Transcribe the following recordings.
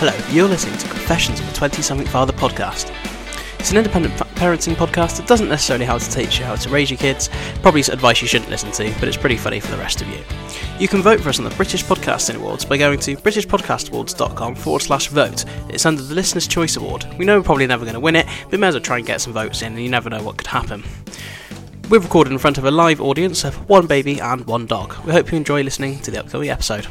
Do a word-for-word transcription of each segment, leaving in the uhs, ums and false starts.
Hello, you're listening to Confessions of a twenty-something Father podcast. It's an independent fa- parenting podcast that doesn't necessarily how to teach you how to raise your kids, probably advice you shouldn't listen to, but it's pretty funny for the rest of you. You can vote for us on the British Podcasting Awards by going to british podcast awards dot com forward slash vote. It's under the Listener's Choice Award. We know we're probably never going to win it, but we may as well try and get some votes in, and you never know what could happen. We've recorded in front of a live audience of one baby and one dog. We hope you enjoy listening to the upcoming episode.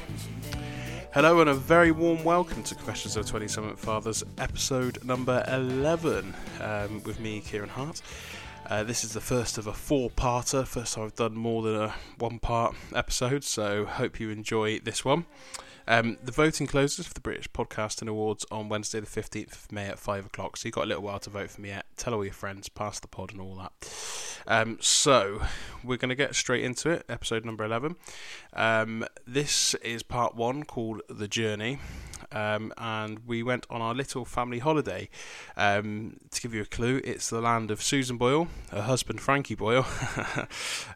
Hello and a very warm welcome to Confessions of twenty-something Fathers, episode number eleven, um, with me, Kieran Hart. Uh, this is the first of a four-parter, first time I've done more than a one-part episode, so hope you enjoy this one. Um, the voting closes for the British Podcasting Awards on Wednesday the fifteenth of May at five o'clock, so you've got a little while to vote for me yet. Tell all your friends, pass the pod and all that. Um, so, we're going to get straight into it, episode number eleven. Um, this is part one, called The Journey, um, and we went on our little family holiday. Um, to give you a clue, it's the land of Susan Boyle, her husband Frankie Boyle,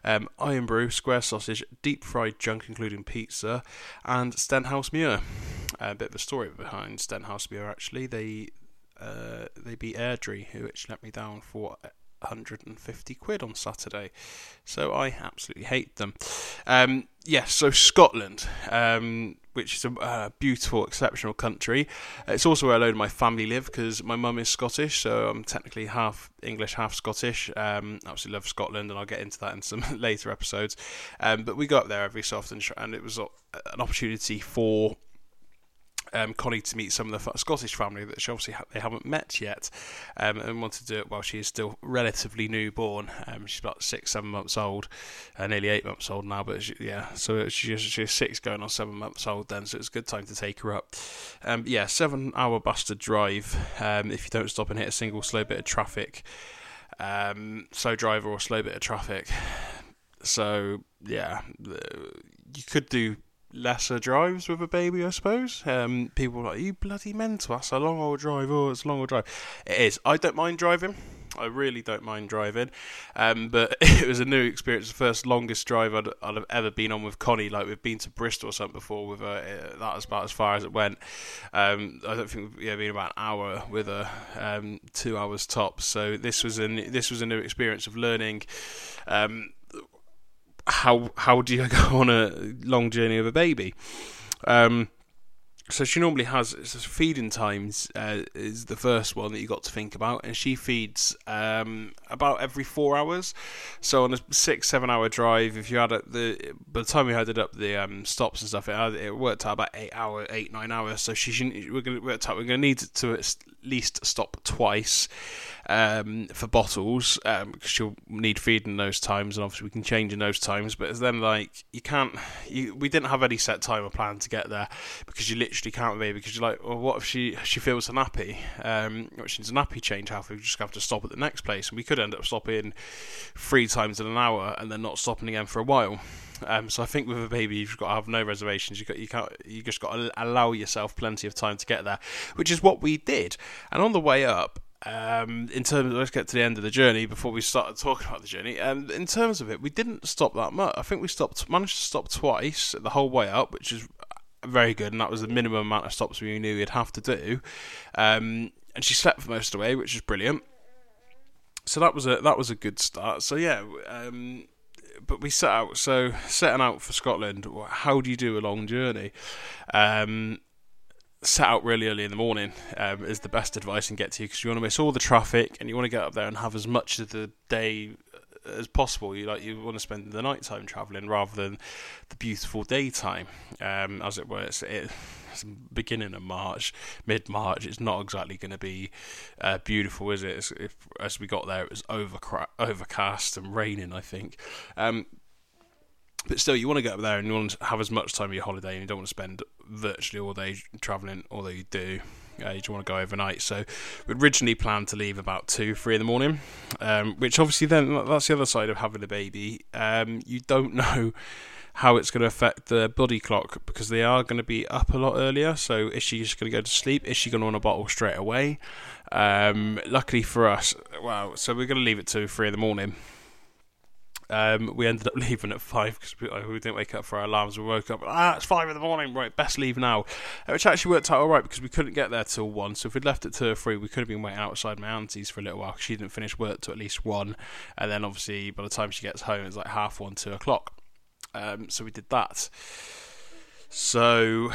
um, Iron Brew, square sausage, deep fried junk including pizza, and Stenhousemuir. A bit of a story behind Stenhousemuir, actually. They uh, they beat Airdrie, which let me down for one hundred fifty quid on Saturday. So I absolutely hate them. Um, yes, yeah, so Scotland, um, which is a uh, beautiful, exceptional country. It's also where a load of my family live because my mum is Scottish, so I'm technically half English, half Scottish. Um, absolutely love Scotland, and I'll get into that in some later episodes. Um, but we go up there every so often, and it was an opportunity for Um, Connie to meet some of the Scottish family that she obviously ha- they haven't met yet, um, and want to do it while she is still relatively newborn. Um, she's about six, seven months old, uh, nearly eight months old now. But she, yeah, so she's, she's six going on seven months old then, so it's a good time to take her up. Um, yeah, seven-hour bastard drive um, if you don't stop and hit a single slow bit of traffic, um, slow driver or slow bit of traffic. So yeah, you could do lesser drives with a baby, I suppose. Um, people are like, you bloody mental, that's a long old drive, oh, it's a long old drive. It is. I don't mind driving. I really don't mind driving. Um, but it was a new experience, the first longest drive I'd, I'd have ever been on with Connie. Like, we've been to Bristol or something before with her, that was about as far as it went. Um, I don't think we've yeah, been about an hour with her, um, two hours tops. So this was, an, this was a new experience of learning, um, How how do you go on a long journey with a baby? Um, so she normally has feeding times uh, is the first one that you got to think about, and she feeds um, about every four hours. So on a six seven hour drive, if you had a, the by the time we added up the um, stops and stuff, it, had, it worked out about eight hour eight nine hours. So she shouldn't, we're going to we're going to need to at least stop twice. Um, for bottles, because um, she'll need feed in those times, and obviously we can change in those times, but it's then like, you can't, you, we didn't have any set time or plan to get there, because you literally can't be, because you're like, well, what if she she feels a nappy, um, which is a nappy change, half we just have to stop at the next place, and we could end up stopping three times in an hour, and then not stopping again for a while. Um, so I think with a baby, you've got to have no reservations. You got, you can't, you just got to allow yourself plenty of time to get there, which is what we did, and on the way up, Um, in terms of, let's get to the end of the journey before we started talking about the journey. Um, in terms of it, we didn't stop that much. I think we stopped, managed to stop twice the whole way up, which is very good, and that was the minimum amount of stops we knew we'd have to do. Um, and she slept for most of the way, which is brilliant. So that was a that was a good start. So yeah, um, but we set out. So setting out for Scotland, how do you do a long journey? Um, set out really early in the morning um, is the best advice, and get to you, because you want to miss all the traffic, and you want to get up there and have as much of the day as possible. You like you want to spend the night time travelling rather than the beautiful daytime, um, as it were. It's, it, it's beginning of March, mid-March. It's not exactly going to be uh, beautiful, is it? It's, if, as we got there, it was overcra- overcast and raining, I think. Um, But still, you want to get up there and you want to have as much time of your holiday, and you don't want to spend virtually all day travelling, although you do. Uh, you just want to go overnight. So we originally planned to leave about two, three in the morning, um, which obviously then, that's the other side of having a baby. Um, you don't know how it's going to affect the body clock, because they are going to be up a lot earlier. So is she just going to go to sleep? Is she going to want a bottle straight away? Um, luckily for us, well, so we're going to leave at two, three in the morning. Um, we ended up leaving at five because we, we didn't wake up for our alarms. We woke up, ah, it's five in the morning, right, best leave now. Which actually worked out all right because we couldn't get there till one. So if we'd left at two or three, we could have been waiting outside my auntie's for a little while because she didn't finish work till at least one. And then obviously by the time she gets home, it's like half one, two o'clock. Um, so we did that. So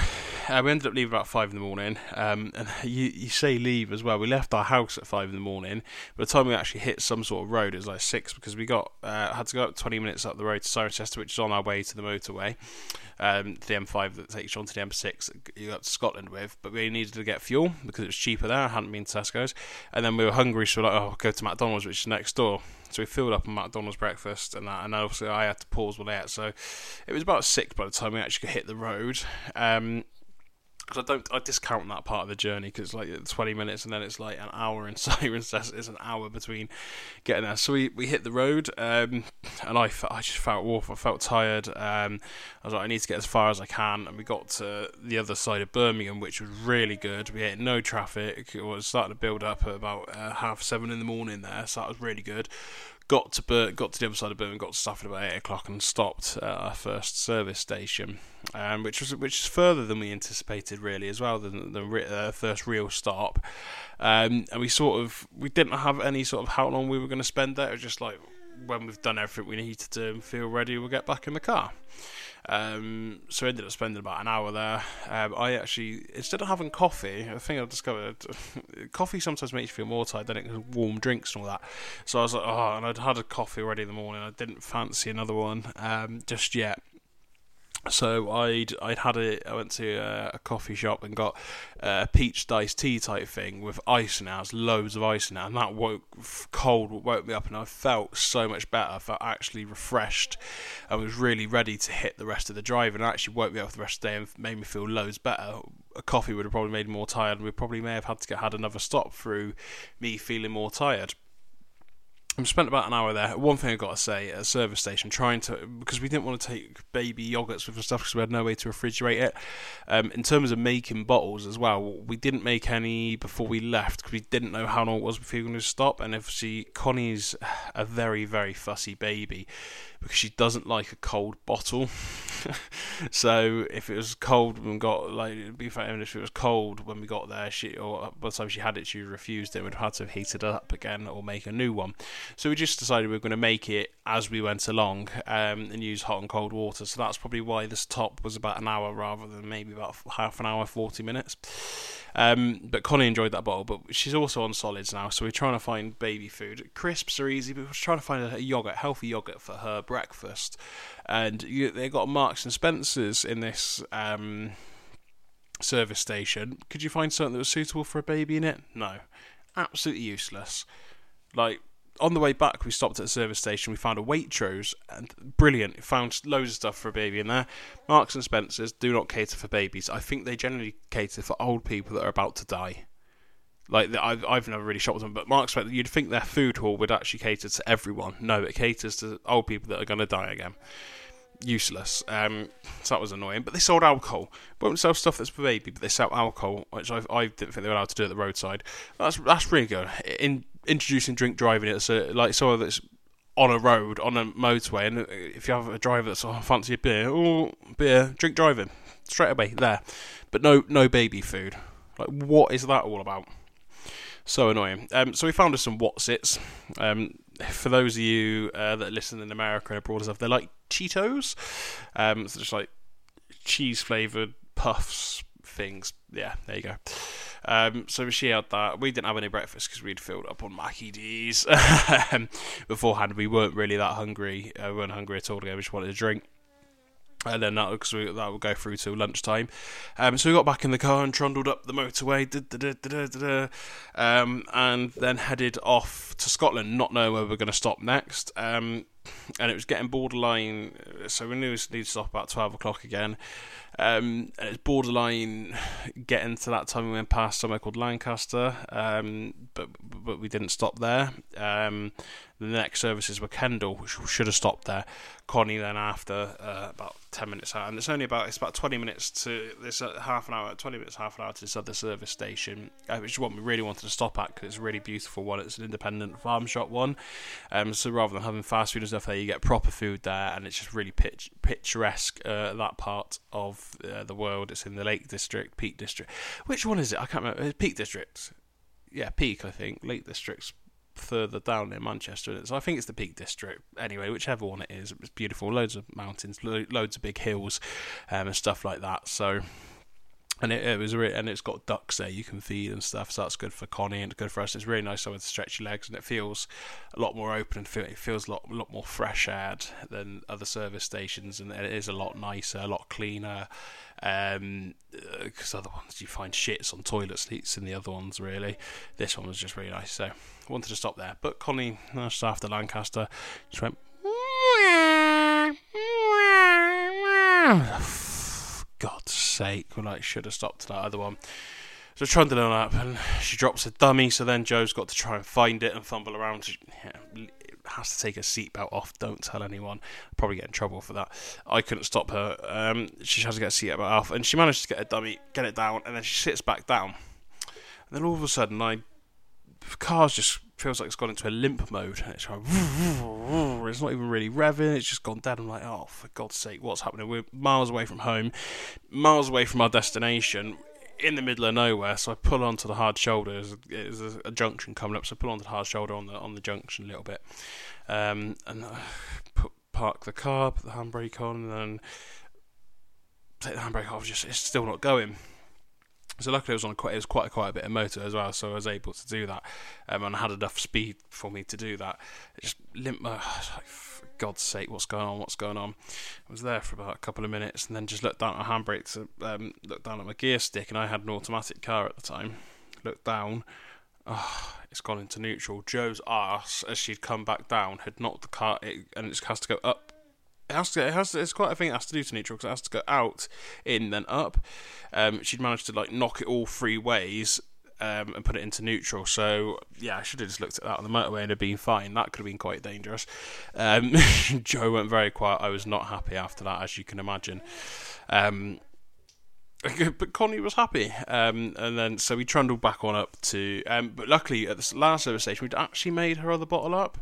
uh, we ended up leaving about five in the morning. Um, and you, you say leave as well. We left our house at five in the morning. By the time we actually hit some sort of road, it was like six because we got uh, had to go up twenty minutes up the road to Cirencester, which is on our way to the motorway, um, to the M five that takes you on to the M six that you got to Scotland with. But we needed to get fuel because it was cheaper there. I hadn't been to Tesco's. And then we were hungry, so we were like, oh, go to McDonald's, which is next door. So we filled up on McDonald's breakfast and that, and obviously I had to pause what I had. So it was about six by the time we actually hit the road. Um, because I don't, I discount that part of the journey because it's like twenty minutes and then it's like an hour in Cirencester. It's an hour between getting there. So we, we hit the road, um, and I, I just felt awful. I felt tired. Um, I was like, I need to get as far as I can, and we got to the other side of Birmingham, which was really good. We hit no traffic. It was starting to build up at about uh, half seven in the morning there, so that was really good. Got to Bir- got to the other side of Birmingham, got to Stafford about eight o'clock, and stopped at our first service station, um, which was which is further than we anticipated, really, as well than the re- uh, first real stop. Um, and we sort of we didn't have any sort of how long we were going to spend there. It was just like, when we've done everything we need to do and feel ready, we'll get back in the car. Um, so I ended up spending about an hour there. Um, I actually, instead of having coffee, I think I discovered coffee sometimes makes you feel more tired than it because warm drinks and all that. So I was like, oh, and I'd had a coffee already in the morning. I didn't fancy another one um, just yet. So I'd I'd had a I went to a, a coffee shop and got a peach diced tea type thing with ice in it. It was loads of ice in it, and that woke cold woke me up, and I felt so much better. I felt actually refreshed. I was really ready to hit the rest of the drive, and it actually woke me up for the rest of the day and made me feel loads better. A coffee would have probably made me more tired, and we probably may have had to get had another stop through me feeling more tired. I spent about an hour there. One thing I've got to say, at a service station, trying to, because we didn't want to take baby yogurts with the stuff because we had no way to refrigerate it. Um, in terms of making bottles as well, we didn't make any before we left because we didn't know how long it was before we were going to stop. And obviously, Connie's a very, very fussy baby because she doesn't like a cold bottle. So if it was cold and got, like, it'd be fair, if it was cold when we got there, she, or by the time she had it, she refused it. We'd have had to have heated it up again or make a new one. So we just decided we were going to make it as we went along, um, and use hot and cold water. So that's probably why this top was about an hour rather than maybe about half an hour, forty minutes. Um, but Connie enjoyed that bottle, but she's also on solids now. So we're trying to find baby food. Crisps are easy, but we're trying to find a yogurt, healthy yogurt for her breakfast. And you, they got Marks and Spencers in this um, service station. Could you find something that was suitable for a baby in it? No. Absolutely useless. Like, on the way back, we stopped at a service station. We found a Waitrose, and brilliant. Found loads of stuff for a baby in there. Marks and Spencers do not cater for babies. I think they generally cater for old people that are about to die. Like, I've I've never really shopped them, but Marks, you'd think their food hall would actually cater to everyone. No, it caters to old people that are going to die again. Useless. Um, so that was annoying. But they sold alcohol. Won't sell stuff that's for baby, but they sell alcohol, which I I didn't think they were allowed to do at the roadside. That's that's really good. In introducing drink driving, it's a, like someone that's on a road, on a motorway, and if you have a driver that's, oh, fancy a beer, oh, beer, drink driving, straight away, there. But no no baby food. Like, what is that all about? So annoying. Um, so we found us some Wotsits. Um, for those of you uh, that listen in America and abroad and stuff, they're like Cheetos. Um, so just like cheese-flavoured puffs things. Yeah, there you go. Um, so she had that. We didn't have any breakfast because we'd filled up on Mackie D's beforehand. We weren't really that hungry. Uh, we weren't hungry at all. We just wanted a drink. And then that, cause we, that would go through till lunchtime. Um, so we got back in the car and trundled up the motorway, da, da, da, da, da, da, um, and then headed off to Scotland, not knowing where we were going to stop next. Um, and it was getting borderline, so we knew we needed to stop about twelve o'clock again. Um, and it's borderline getting to that time we went past somewhere called Lancaster, um, but but we didn't stop there. Um, the next services were Kendall, which we should have stopped there. Connie then after uh, about ten minutes out, and it's only about it's about twenty minutes to this uh, half an hour, twenty minutes half an hour to this other service station, uh, which is one we really wanted to stop at because it's a really beautiful one. It's an independent farm shop one, um, so rather than having fast food as stuff there. You get proper food there, and it's just really pitch, picturesque, uh, that part of uh, the world. It's in the Lake District, Peak District. Which one is it? I can't remember. Peak District. Yeah, Peak, I think. Lake District's further down near Manchester. So I think it's the Peak District. Anyway, whichever one it is, it's beautiful. Loads of mountains, lo- loads of big hills, um, and stuff like that. So... And it, it was really, and it's got ducks there you can feed and stuff, so that's good for Connie and good for us. It's really nice somewhere to stretch your legs, and it feels a lot more open and feel, it feels a lot, lot more fresh air than other service stations, and it is a lot nicer, a lot cleaner, um because other ones you find shits on toilet seats in the other ones. Really, this one was just really nice, so I wanted to stop there. But Connie, just after Lancaster, just went God's sake, well, I should have stopped that other one. So trundling up, and she drops a dummy, so then Joe's got to try and find it and fumble around. She yeah, has to take her seatbelt off. Don't tell anyone. Probably get in trouble for that. I couldn't stop her. Um, she has to get a seatbelt off, and she managed to get a dummy, get it down, and then she sits back down. And then all of a sudden, I... the car's just feels like it's gone into a limp mode, and it's like, it's not even really revving, it's just gone dead. I'm like, oh, for God's sake, what's happening? We're miles away from home, miles away from our destination, in the middle of nowhere. So I pull onto the hard shoulder. There's a, a junction coming up, so I pull onto the hard shoulder on the on the junction a little bit, um, and I put, park the car, put the handbrake on, and then take the handbrake off. Just it's still not going. So luckily it was on quite, it was quite quite a bit of motor as well, so I was able to do that, um, and I had enough speed for me to do that. It just limped my, like, for God's sake, what's going on? What's going on? I was there for about a couple of minutes, and then just looked down at my handbrake, to, um, looked down at my gear stick, and I had an automatic car at the time. Looked down, oh, it's gone into neutral. Joe's arse, as she'd come back down, had knocked the car, it, and it just has to go up. It has to. It has to, it's quite a thing it has to do to neutral, because it has to go out, in, then up. Um, she'd managed to like knock it all three ways, um, and put it into neutral. So yeah, I should have just looked at that on the motorway and have been fine. That could have been quite dangerous. Um, Joe went very quiet. I was not happy after that, as you can imagine. Um, but Connie was happy, um, and then so we trundled back on up to. Um, but luckily, at the last service station, we'd actually made her other bottle up.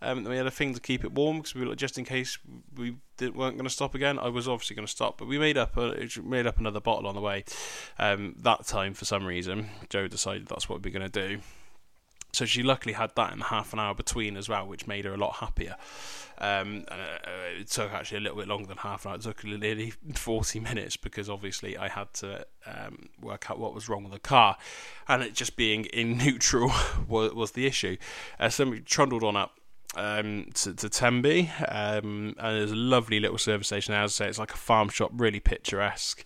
Um, and we had a thing to keep it warm, because we were, just in case we didn't, weren't going to stop again. I was obviously going to stop, but we made up a, made up another bottle on the way. Um, that time, for some reason, Joe decided that's what we were going to do. So she luckily had that in half an hour between as well, which made her a lot happier. Um, and it, it took actually a little bit longer than half an hour. It took nearly forty minutes, because obviously I had to um, work out what was wrong with the car, and it just being in neutral was, was the issue. Uh, so we trundled on up um, to, to Tenby, um, and there's a lovely little service station there. As I say, it's like a farm shop, really picturesque.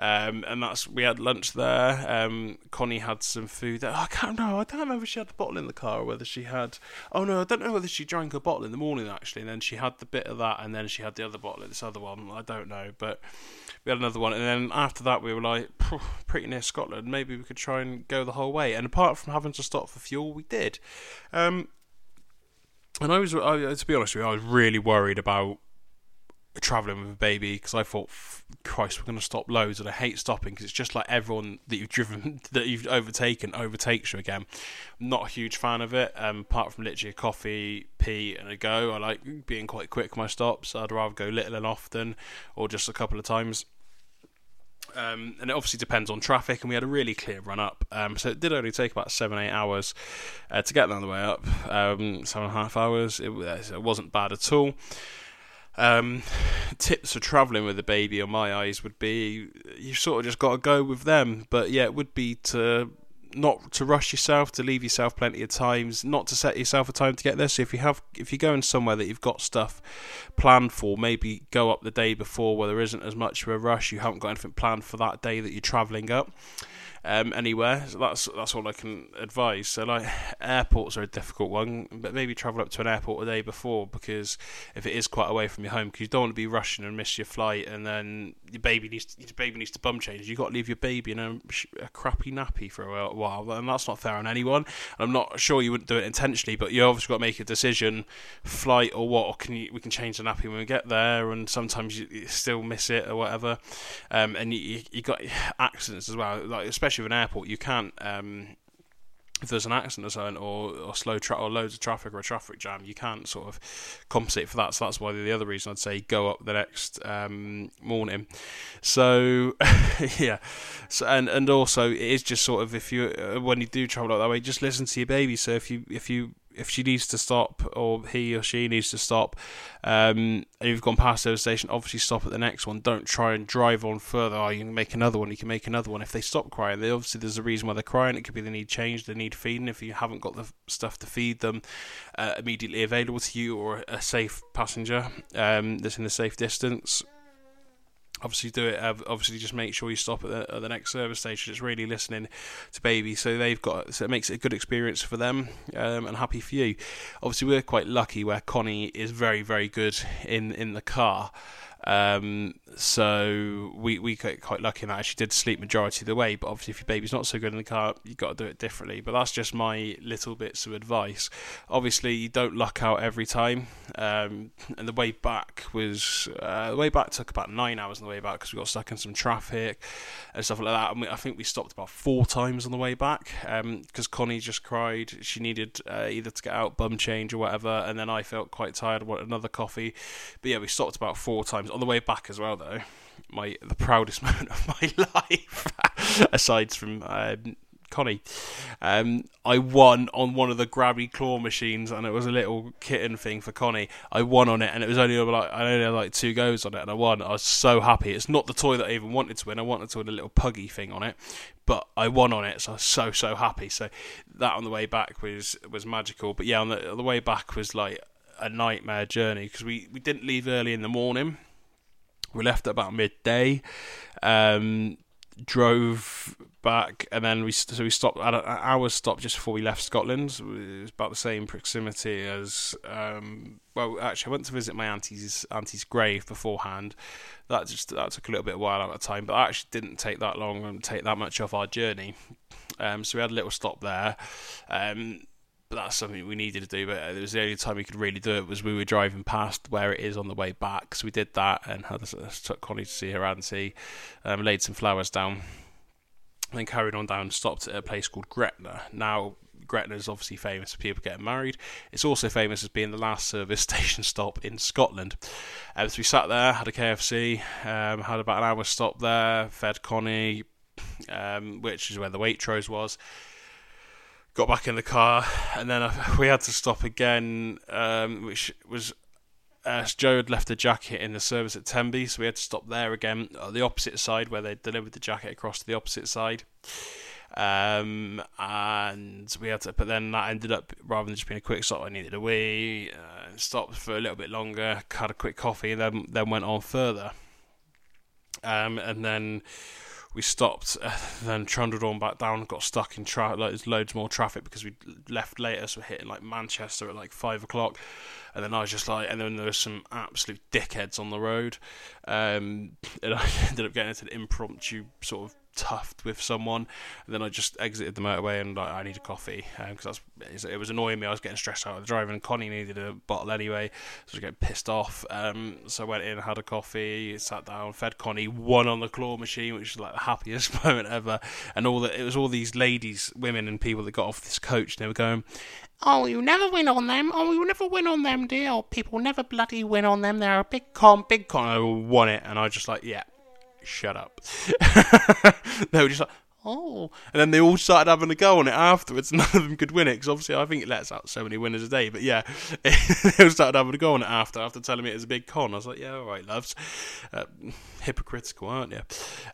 Um, and that's we had lunch there. Um, Connie had some food there. Oh, I can't know. I don't remember if she had the bottle in the car or whether she had. Oh no, I don't know whether she drank a bottle in the morning actually. And then she had the bit of that, and then she had the other bottle of this other one. I don't know, but we had another one. And then after that, we were like, pretty near Scotland. Maybe we could try and go the whole way. And apart from having to stop for fuel, we did. Um, and I was, I, to be honest with you, I was really worried about travelling with a baby, because I thought, Christ, we're going to stop loads, and I hate stopping, because it's just like everyone that you've driven, that you've overtaken, overtakes you again. I'm not a huge fan of it, um, apart from literally a coffee, pee and a go. I like being quite quick with my stops. I'd rather go little and often, or just a couple of times. Um, and it obviously depends on traffic, and we had a really clear run up, um, so it did only take about seven, eight hours uh, to get the way up, um, seven and a half hours. It, it wasn't bad at all. Um, tips for travelling with a baby, on my eyes, would be you sort of just got to go with them. But yeah, it would be to not to rush yourself, to leave yourself plenty of times, not to set yourself a time to get there. So if you have, if you're going somewhere that you've got stuff planned for, maybe go up the day before where there isn't as much of a rush. You haven't got anything planned for that day that you're travelling up. Um, anywhere, so that's that's all I can advise. So like, airports are a difficult one, but maybe travel up to an airport a day before, because if it is quite away from your home, because you don't want to be rushing and miss your flight, and then your baby needs to, your baby needs to bum change. You got to leave your baby in a, a crappy nappy for a while, and that's not fair on anyone. I'm not sure you wouldn't do it intentionally, but you obviously got to make a decision: flight or what? Or can you, we can change the nappy when we get there, and sometimes you, you still miss it or whatever. Um, and you you got accidents as well, like especially. Especially with an airport, you can't um, if there's an accident or something, or, or slow tra- or loads of traffic or a traffic jam, you can't sort of compensate for that. So that's why the other reason I'd say go up the next um, morning. So yeah, so and and also it is just sort of, if you uh, when you do travel up that way, just listen to your baby. So if you if you if she needs to stop, or he or she needs to stop, um, and you've gone past the station, obviously stop at the next one. Don't try and drive on further. Oh, you can make another one, you can make another one. If they stop crying, they, obviously there's a reason why they're crying. It could be they need change, they need feeding. If you haven't got the stuff to feed them uh, immediately available to you, or a safe passenger um, that's in a safe distance, obviously do it. Obviously just make sure you stop at the, at the next service station. It's really listening to baby, so they've got, so it makes it a good experience for them, um, and happy for you. Obviously we're quite lucky where Connie is very, very good in in the car, um, so we we got quite lucky in that. She did sleep majority of the way, but obviously if your baby's not so good in the car, you've got to do it differently. But that's just my little bits of advice. Obviously you don't luck out every time, um, and the way back was uh, the way back took about nine hours on the way back, because we got stuck in some traffic and stuff like that. And we, I think we stopped about four times on the way back, um, because Connie just cried. She needed uh, either to get out, bum change or whatever, and then I felt quite tired, I wanted another coffee. But yeah, we stopped about four times on the way back as well, though. My the proudest moment of my life, aside from um, Connie, um, I won on one of the grabby claw machines, and it was a little kitten thing for Connie. I won on it, and it was only like I only had like two goes on it, and I won. I was so happy. It's not the toy that I even wanted to win. I wanted to win a little puggy thing on it, but I won on it, so I was so so happy. So that on the way back was was magical. But yeah, on the, on the way back was like a nightmare journey, because we we didn't leave early in the morning. We left at about midday, um, drove back, and then we so we stopped at an hour's stop just before we left Scotland. It was about the same proximity as um, well. Actually, I went to visit my auntie's auntie's grave beforehand. That just that took a little bit while out of time, but that actually didn't take that long and take that much off our journey. Um, so we had a little stop there. Um, But that's something we needed to do, but it was the only time we could really do it was we were driving past where it is on the way back. So we did that and had took Connie to see her auntie, um, laid some flowers down, and then carried on down and stopped at a place called Gretna. Now, Gretna is obviously famous for people getting married. It's also famous as being the last service station stop in Scotland. Um, so we sat there, had a K F C, um, had about an hour stop there, fed Connie, um, which is where the Waitrose was. Got back in the car, and then I, we had to stop again, um, which was uh, Joe had left a jacket in the service at Tenby, so we had to stop there again on the opposite side where they delivered the jacket across to the opposite side. Um, and we had to, but then that ended up, rather than just being a quick stop, I needed a wee, uh, stopped for a little bit longer, had a quick coffee, and then, then went on further. Um, and then we stopped, uh, then trundled on back down, got stuck in traffic. Like, there's loads more traffic because we left later, so we're hitting like Manchester at like five o'clock. And then I was just like, and then there were some absolute dickheads on the road. Um, and I ended up getting into an impromptu sort of tuft with someone. And then I just exited the motorway and like, I need a coffee, because um, it was annoying me. I was getting stressed out of the driving, and Connie needed a bottle anyway, so I was getting pissed off. Um, so I went in, had a coffee, sat down, fed Connie, won on the claw machine, which is like the happiest moment ever. And all that, it was all these ladies, women and people that got off this coach, and they were going, "Oh, you never win on them. Oh, you never win on them, dear. Oh, people never bloody win on them. They're a big con, big con." I won it, and I was just like, yeah, shut up. They were just like, oh. And then they all started having a go on it afterwards. None of them could win it, because obviously I think it lets out so many winners a day. But yeah, they all started having a go on it after, after telling me it was a big con. I was like, yeah, all right, loves. Uh, hypocritical, aren't you?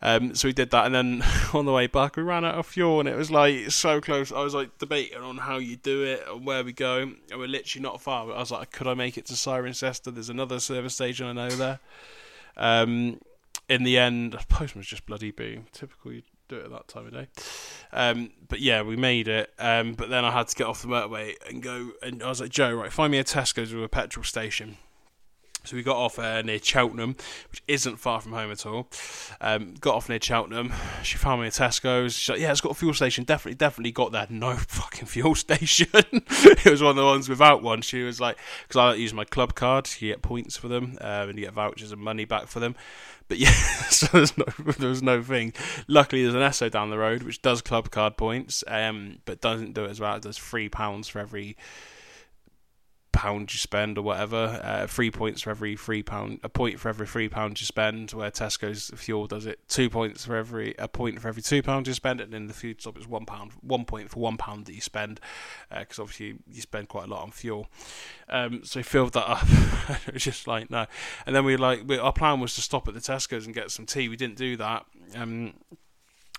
Um, so we did that. And then on the way back, we ran out of fuel, and it was like so close. I was like debating on how you do it and where we go. And we're literally not far. I was like, could I make it to Cirencester? There's another service station I know there. Um, in the end, the postman was just bloody boo. Typical, you do it at that time of day. Um, but yeah, we made it. Um, but then I had to get off the motorway and go, and I was like, Joe, right, find me a Tesco's or a petrol station. So we got off uh, near Cheltenham, which isn't far from home at all. Um, got off near Cheltenham. She found me a Tesco. She's like, yeah, it's got a fuel station. Definitely, definitely got that. No fucking fuel station. It was one of the ones without one. She was like, because I like to use my club card. You get points for them, um, and you get vouchers and money back for them. But yeah, so there's no, there was no thing. Luckily, there's an ESO down the road, which does club card points, um, but doesn't do it as well. It does three pounds for every... pound you spend or whatever, uh, three points for every three pound, a point for every three pound you spend, where Tesco's fuel does it two points for every a point for every two pound you spend, and in the food shop it's one pound, one point for one pound that you spend, because uh, obviously you spend quite a lot on fuel. Um, so we filled that up. It was just like no, and then we like we, our plan was to stop at the Tesco's and get some tea. We didn't do that. Um,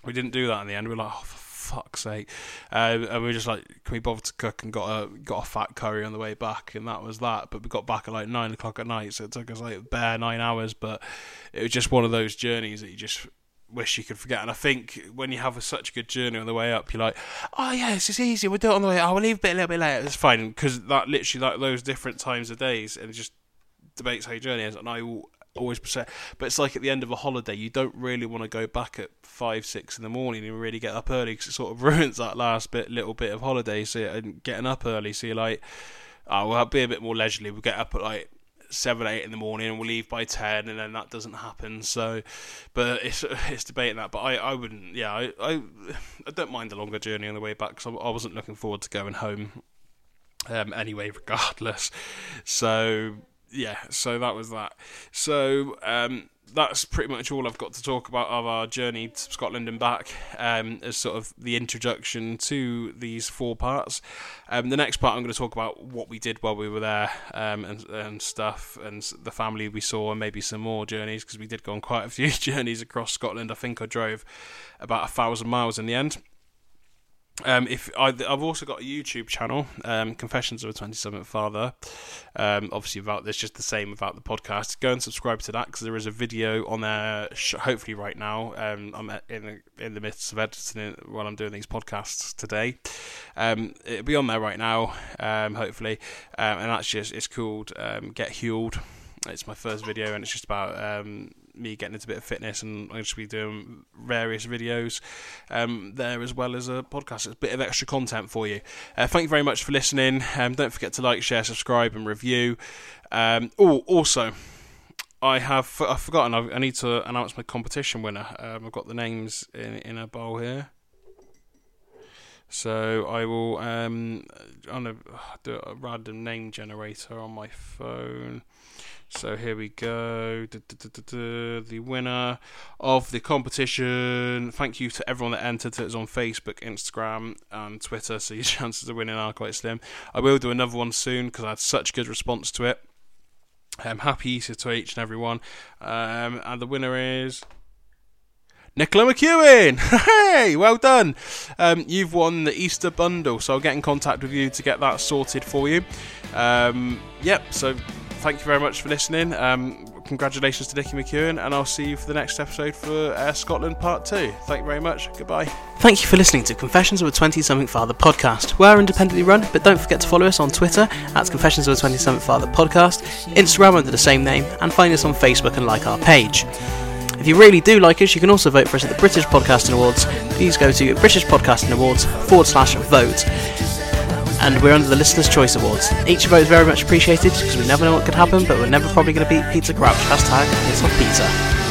we didn't do that in the end. We were like, oh, for fuck's sake, uh, and we were just like, can we bother to cook, and got a got a fat curry on the way back, and that was that. But we got back at like nine o'clock at night, so it took us like a bare nine hours, but it was just one of those journeys that you just wish you could forget. And I think when you have a, such a good journey on the way up, you're like, oh yeah, this is easy, we'll do it on the way, oh, we'll leave a, bit, a little bit later, it's fine, because that literally like those different times of days, and it just debates how your journey is. And I will always percent, but it's like at the end of a holiday, you don't really want to go back at five, six in the morning and really get up early, because it sort of ruins that last bit, little bit of holiday. So and getting up early, so you're like, oh, we'll be a bit more leisurely. We'll get up at like seven, eight in the morning, and we'll leave by ten, and then that doesn't happen. So, but it's it's debating that. But I, I wouldn't, yeah, I, I I don't mind a longer journey on the way back, because I wasn't looking forward to going home um, anyway, regardless. So. Yeah, so that was that. So um, that's pretty much all I've got to talk about of our journey to Scotland and back, um, as sort of the introduction to these four parts. Um, the next part, I'm going to talk about what we did while we were there, um, and, and stuff, and the family we saw, and maybe some more journeys, because we did go on quite a few journeys across Scotland. I think I drove about a thousand miles in the end. Um, if I, I've also got a YouTube channel, um, Confessions of a twenty-seventh Father, um, obviously about this, just the same about the podcast. Go and subscribe to that, because there is a video on there, sh- hopefully right now. Um, I'm in the, in the midst of editing it while I'm doing these podcasts today. Um, it'll be on there right now, um, hopefully, um, and that's just, it's called um, Get Healed. It's my first video, and it's just about um, me getting into a bit of fitness, and I'll just be doing various videos um, there, as well as a podcast. It's a bit of extra content for you. Uh, thank you very much for listening. Um, don't forget to like, share, subscribe, and review. Um, oh, also, I have I've forgotten. I, I need to announce my competition winner. Um, I've got the names in, in a bowl here. So I will um, I'm gonna do a random name generator on my phone. So here we go, da, da, da, da, da. The winner of the competition, thank you to everyone that entered. It was on Facebook, Instagram and Twitter, so your chances of winning are quite slim. I will do another one soon, because I had such good response to it. Um, happy Easter to each and everyone, um, and the winner is... Nicola McEwen! Hey, well done! Um, you've won the Easter bundle, so I'll get in contact with you to get that sorted for you. Um, yep, so thank you very much for listening. Um, congratulations to Nicky McEwen, and I'll see you for the next episode for uh, Scotland Part two. Thank you very much. Goodbye. Thank you for listening to Confessions of a twenty-something Father podcast. We're independently run, but don't forget to follow us on Twitter at Confessions of a twenty-something Father podcast, Instagram under the same name, and find us on Facebook and like our page. If you really do like us, you can also vote for us at the British Podcasting Awards. Please go to British Podcasting Awards forward slash vote. And we're under the Listener's Choice Awards. Each vote is very much appreciated, because we never know what could happen, but we're never probably going to beat Peter Crouch. Hashtag it's not pizza.